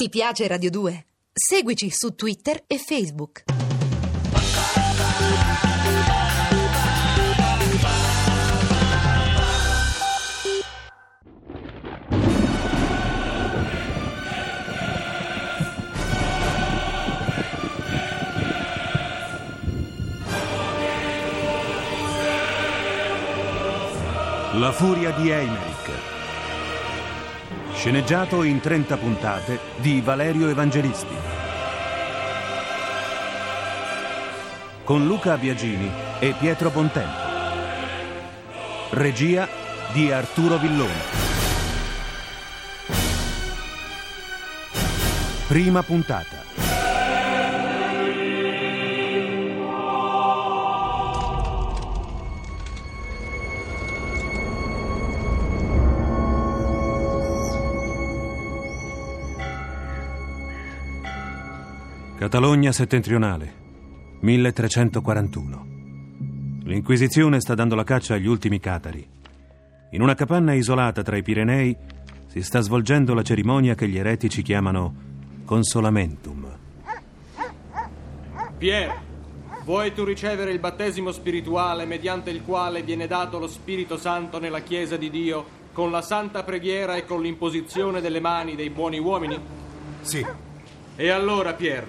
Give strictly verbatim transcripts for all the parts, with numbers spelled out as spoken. Ti piace Radio due? Seguici su Twitter e Facebook. La furia di Eymerich, sceneggiato in trenta puntate di Valerio Evangelisti, con Luca Biagini e Pietro Bontempo, regia di Arturo Villoni. Prima puntata. Catalogna settentrionale, milletrecentoquarantuno. L'Inquisizione sta dando la caccia agli ultimi catari. In una capanna isolata tra i Pirenei si sta svolgendo la cerimonia che gli eretici chiamano Consolamentum. Pier, vuoi tu ricevere il battesimo spirituale mediante il quale viene dato lo Spirito Santo nella Chiesa di Dio con la santa preghiera e con l'imposizione delle mani dei buoni uomini? Sì. E allora, Pier,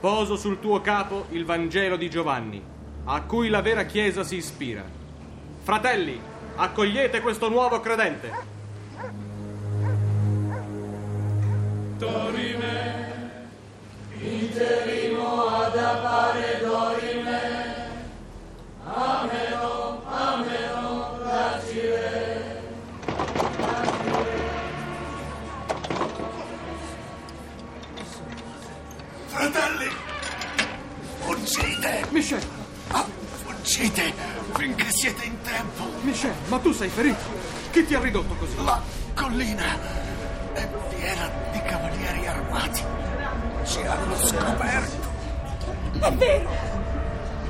poso sul tuo capo il Vangelo di Giovanni, a cui la vera Chiesa si ispira. Fratelli, accogliete questo nuovo credente. Dorime, interimo ad appare dorime, ameno, ameno, racire, racire. Fratelli, fuggite! Michel! Ah, fuggite! Finché siete in tempo. Michel, ma tu sei ferito. Chi ti ha ridotto così? La collina è piena di cavalieri armati. Ci hanno scoperto. È vero.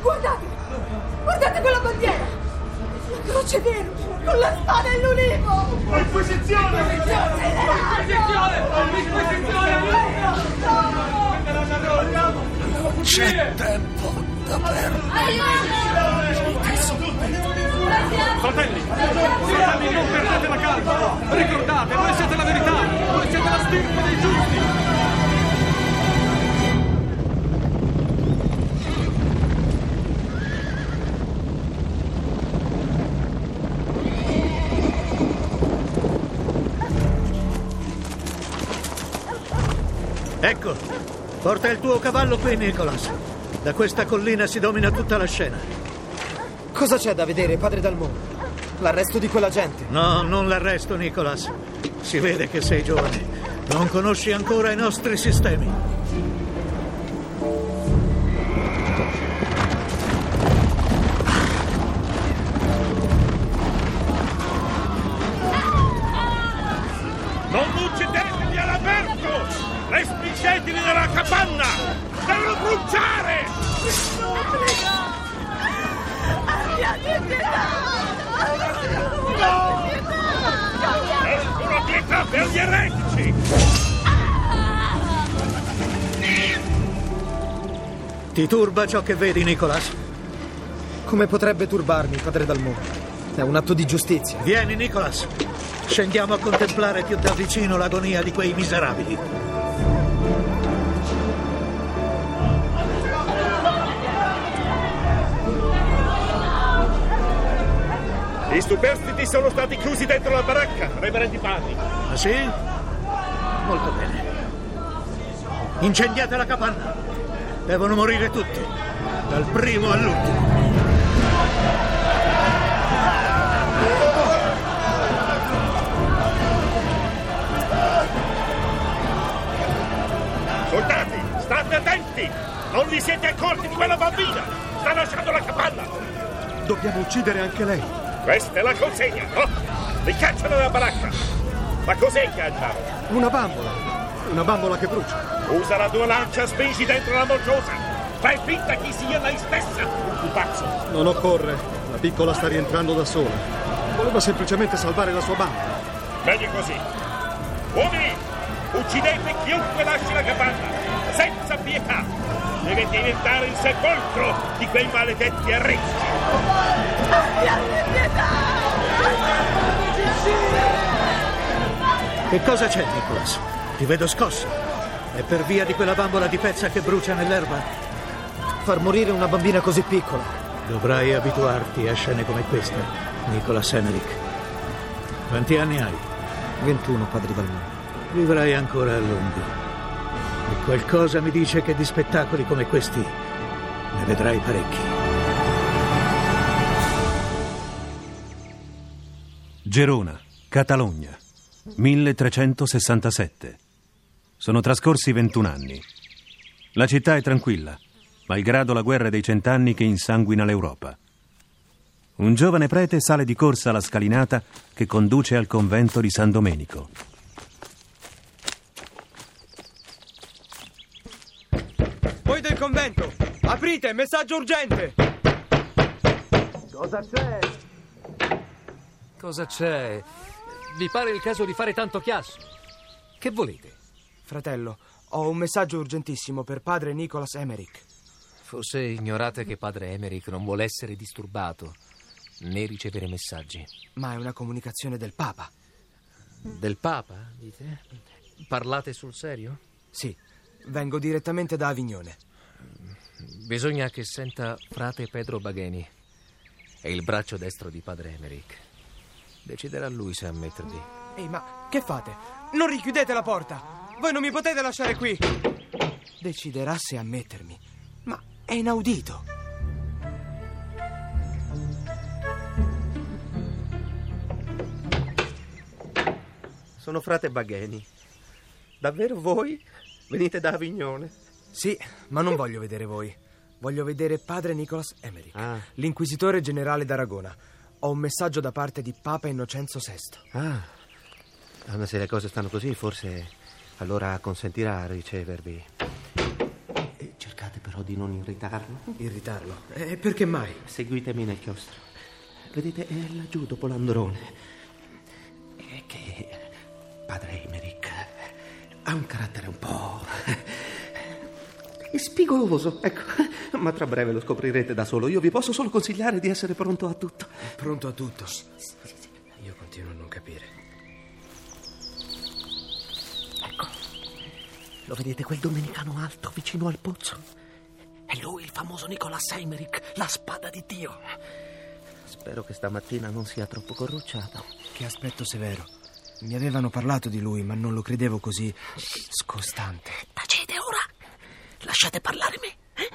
Guardate. Guardate quella bandiera. La croce nera con la spada e l'ulivo. Inquisizione. Inquisizione. Inquisizione. C'è tempo da perdere. Fratelli, fratelli, non perdete la calma. Ricordate, voi siete la verità, voi siete la stirpe dei giusti. Ecco, porta il tuo cavallo qui, Nicholas. Da questa collina si domina tutta la scena. Cosa c'è da vedere, padre Dalmonte? L'arresto di quella gente? No, non l'arresto, Nicholas. Si vede che sei giovane. Non conosci ancora i nostri sistemi. Non uccideteli all'aperto! Respingeteli dalla capanna! Devono bruciare! Nessuna pietà per gli eretici! Ti turba ciò che vedi, Nicholas? Come potrebbe turbarmi, padre Dalmonte? È un atto di giustizia. Vieni, Nicholas! Scendiamo a contemplare più da vicino l'agonia di quei miserabili. I superstiti sono stati chiusi dentro la baracca, reverendi padri. Ah sì? Molto bene. Incendiate la capanna. Devono morire tutti, dal primo all'ultimo. Soldati, state attenti! Non vi siete accorti di quella bambina? Sta lasciando la capanna! Dobbiamo uccidere anche lei. Questa è la consegna, no? Li cacciano dalla baracca. Ma cos'è che ha in mano? Una bambola. Una bambola che brucia. Usa la tua lancia, spingi dentro la moggiosa. Fai finta che sia lei stessa, un pupazzo. Non occorre. La piccola sta rientrando da sola. Voleva semplicemente salvare la sua bambola. Meglio così. Uomini, uccidete chiunque lasci la capanna, senza pietà. Deve diventare il sepolcro di quei maledetti eretici. Abbiate pietà! Che cosa c'è, Nicholas? Ti vedo scosso. È per via di quella bambola di pezza che brucia nell'erba? Far morire una bambina così piccola. Dovrai abituarti a scene come questa, Nicolas Eymerich. Quanti anni hai? ventuno, padre Valmont. Vivrai ancora a lungo. E qualcosa mi dice che di spettacoli come questi ne vedrai parecchi. Gerona, Catalogna, milletrecentosessantasette. Sono trascorsi ventuno anni. La città è tranquilla, malgrado la guerra dei cent'anni che insanguina l'Europa. Un giovane prete sale di corsa alla scalinata che conduce al convento di San Domenico. Voi del convento, aprite, messaggio urgente! Cosa c'è? Cosa c'è? Vi pare il caso di fare tanto chiasso? Che volete? Fratello, ho un messaggio urgentissimo per padre Nicolas Eymerich. Forse ignorate che padre Eymerich non vuole essere disturbato né ricevere messaggi. Ma è una comunicazione del Papa. Del Papa, dite? Parlate sul serio? Sì, vengo direttamente da Avignone. Bisogna che senta frate Pedro Bagueny. È il braccio destro di padre Eymerich. Deciderà lui se ammettervi. Ehi, ma che fate? Non richiudete la porta! Voi non mi potete lasciare qui! Deciderà se ammettermi. Ma è inaudito. Sono frate Bagueny. Davvero voi venite da Avignone? Sì, ma non voglio vedere voi. Voglio vedere padre Nicolas Eymerich, ah. l'inquisitore generale d'Aragona. Ho un messaggio da parte di Papa Innocenzo sesto. Ah, ma se le cose stanno così, forse allora consentirà a ricevervi. Cercate però di non irritarlo. Irritarlo? E perché mai? Seguitemi nel chiostro. Vedete, è laggiù dopo l'androne. È che padre Eymerich ha un carattere un po' spigoloso, ecco. Ma tra breve lo scoprirete da solo. Io vi posso solo consigliare di essere pronto a tutto. Pronto a tutto? Sì, sì, sì. Io continuo a non capire. Ecco. Lo vedete quel domenicano alto vicino al pozzo? È lui, il famoso Nicolas Eymerich, la spada di Dio. Spero che stamattina non sia troppo corrucciato. Che aspetto severo. Mi avevano parlato di lui, ma non lo credevo così scostante. Tacete ora. Lasciate parlare me. Eh?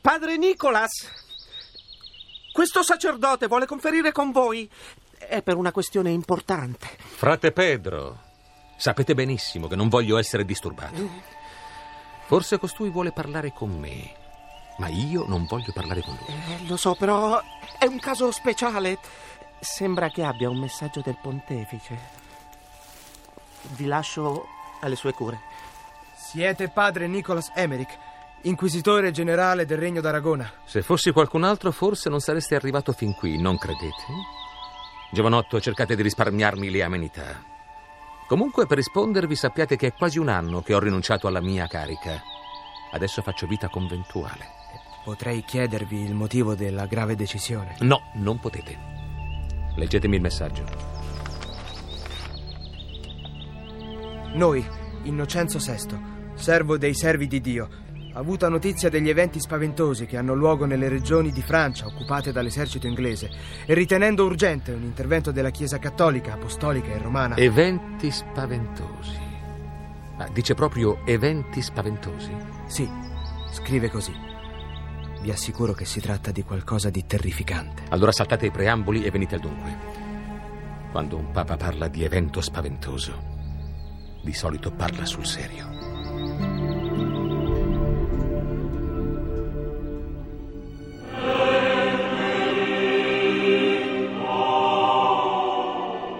Padre Nicolas, questo sacerdote vuole conferire con voi. È per una questione importante. Frate Pedro, sapete benissimo che non voglio essere disturbato. Forse costui vuole parlare con me, ma io non voglio parlare con lui. Eh, lo so, però è un caso speciale. Sembra che abbia un messaggio del pontefice. Vi lascio alle sue cure. Siete padre Nicolas Eymerich, inquisitore generale del Regno d'Aragona. Se fossi qualcun altro, forse non sareste arrivato fin qui, non credete? Giovanotto, cercate di risparmiarmi le amenità. Comunque, per rispondervi, sappiate che è quasi un anno che ho rinunciato alla mia carica. Adesso faccio vita conventuale. Potrei chiedervi il motivo della grave decisione? No, non potete. Leggetemi il messaggio. Noi, Innocenzo sesto, servo dei servi di Dio, avuta notizia degli eventi spaventosi che hanno luogo nelle regioni di Francia occupate dall'esercito inglese e ritenendo urgente un intervento della Chiesa cattolica, apostolica e romana. Eventi spaventosi? Ah, dice proprio eventi spaventosi? Sì, scrive così. Vi assicuro che si tratta di qualcosa di terrificante. Allora saltate i preamboli e venite al dunque. Quando un papa parla di evento spaventoso, di solito parla sul serio.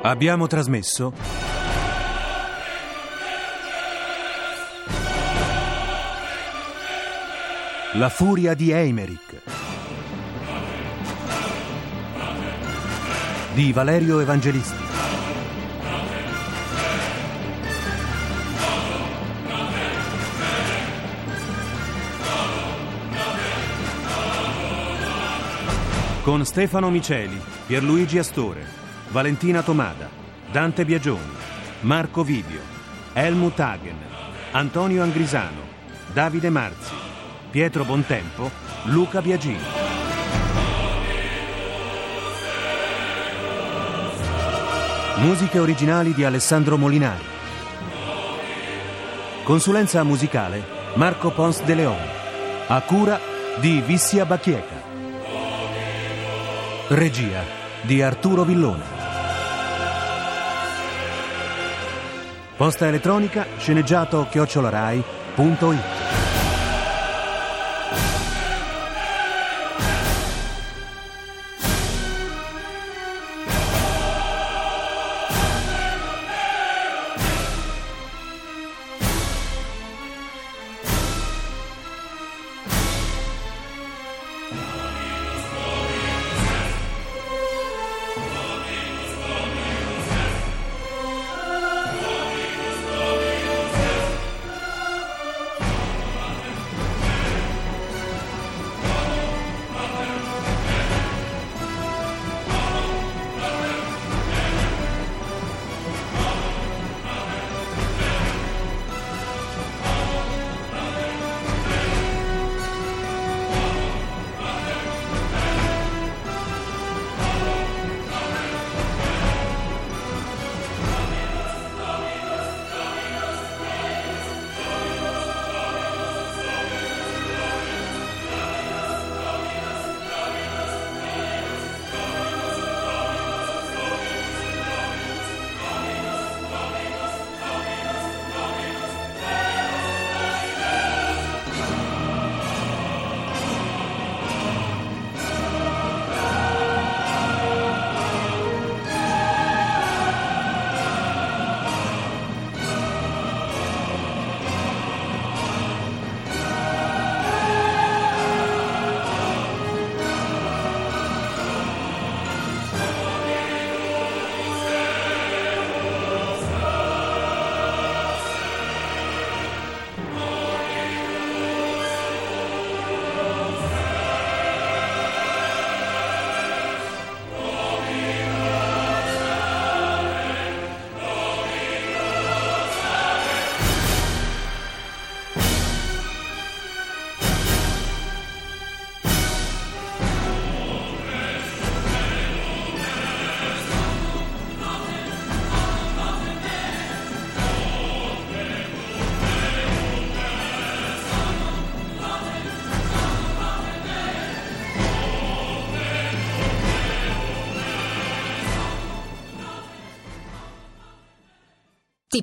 Abbiamo trasmesso La furia di Eymerich di Valerio Evangelisti, Con Stefano Miceli, Pierluigi Astore, Valentina Tomada, Dante Biagioni, Marco Vivio, Helmut Hagen, Antonio Angrisano, Davide Marzi, Pietro Bontempo, Luca Biagini. Musiche originali di Alessandro Molinari. Consulenza musicale Marco Pons De Leon. A cura di Vissia Bacchieca. Regia di Arturo Villoni. Posta elettronica sceneggiato chiocciola rai punto it. Ti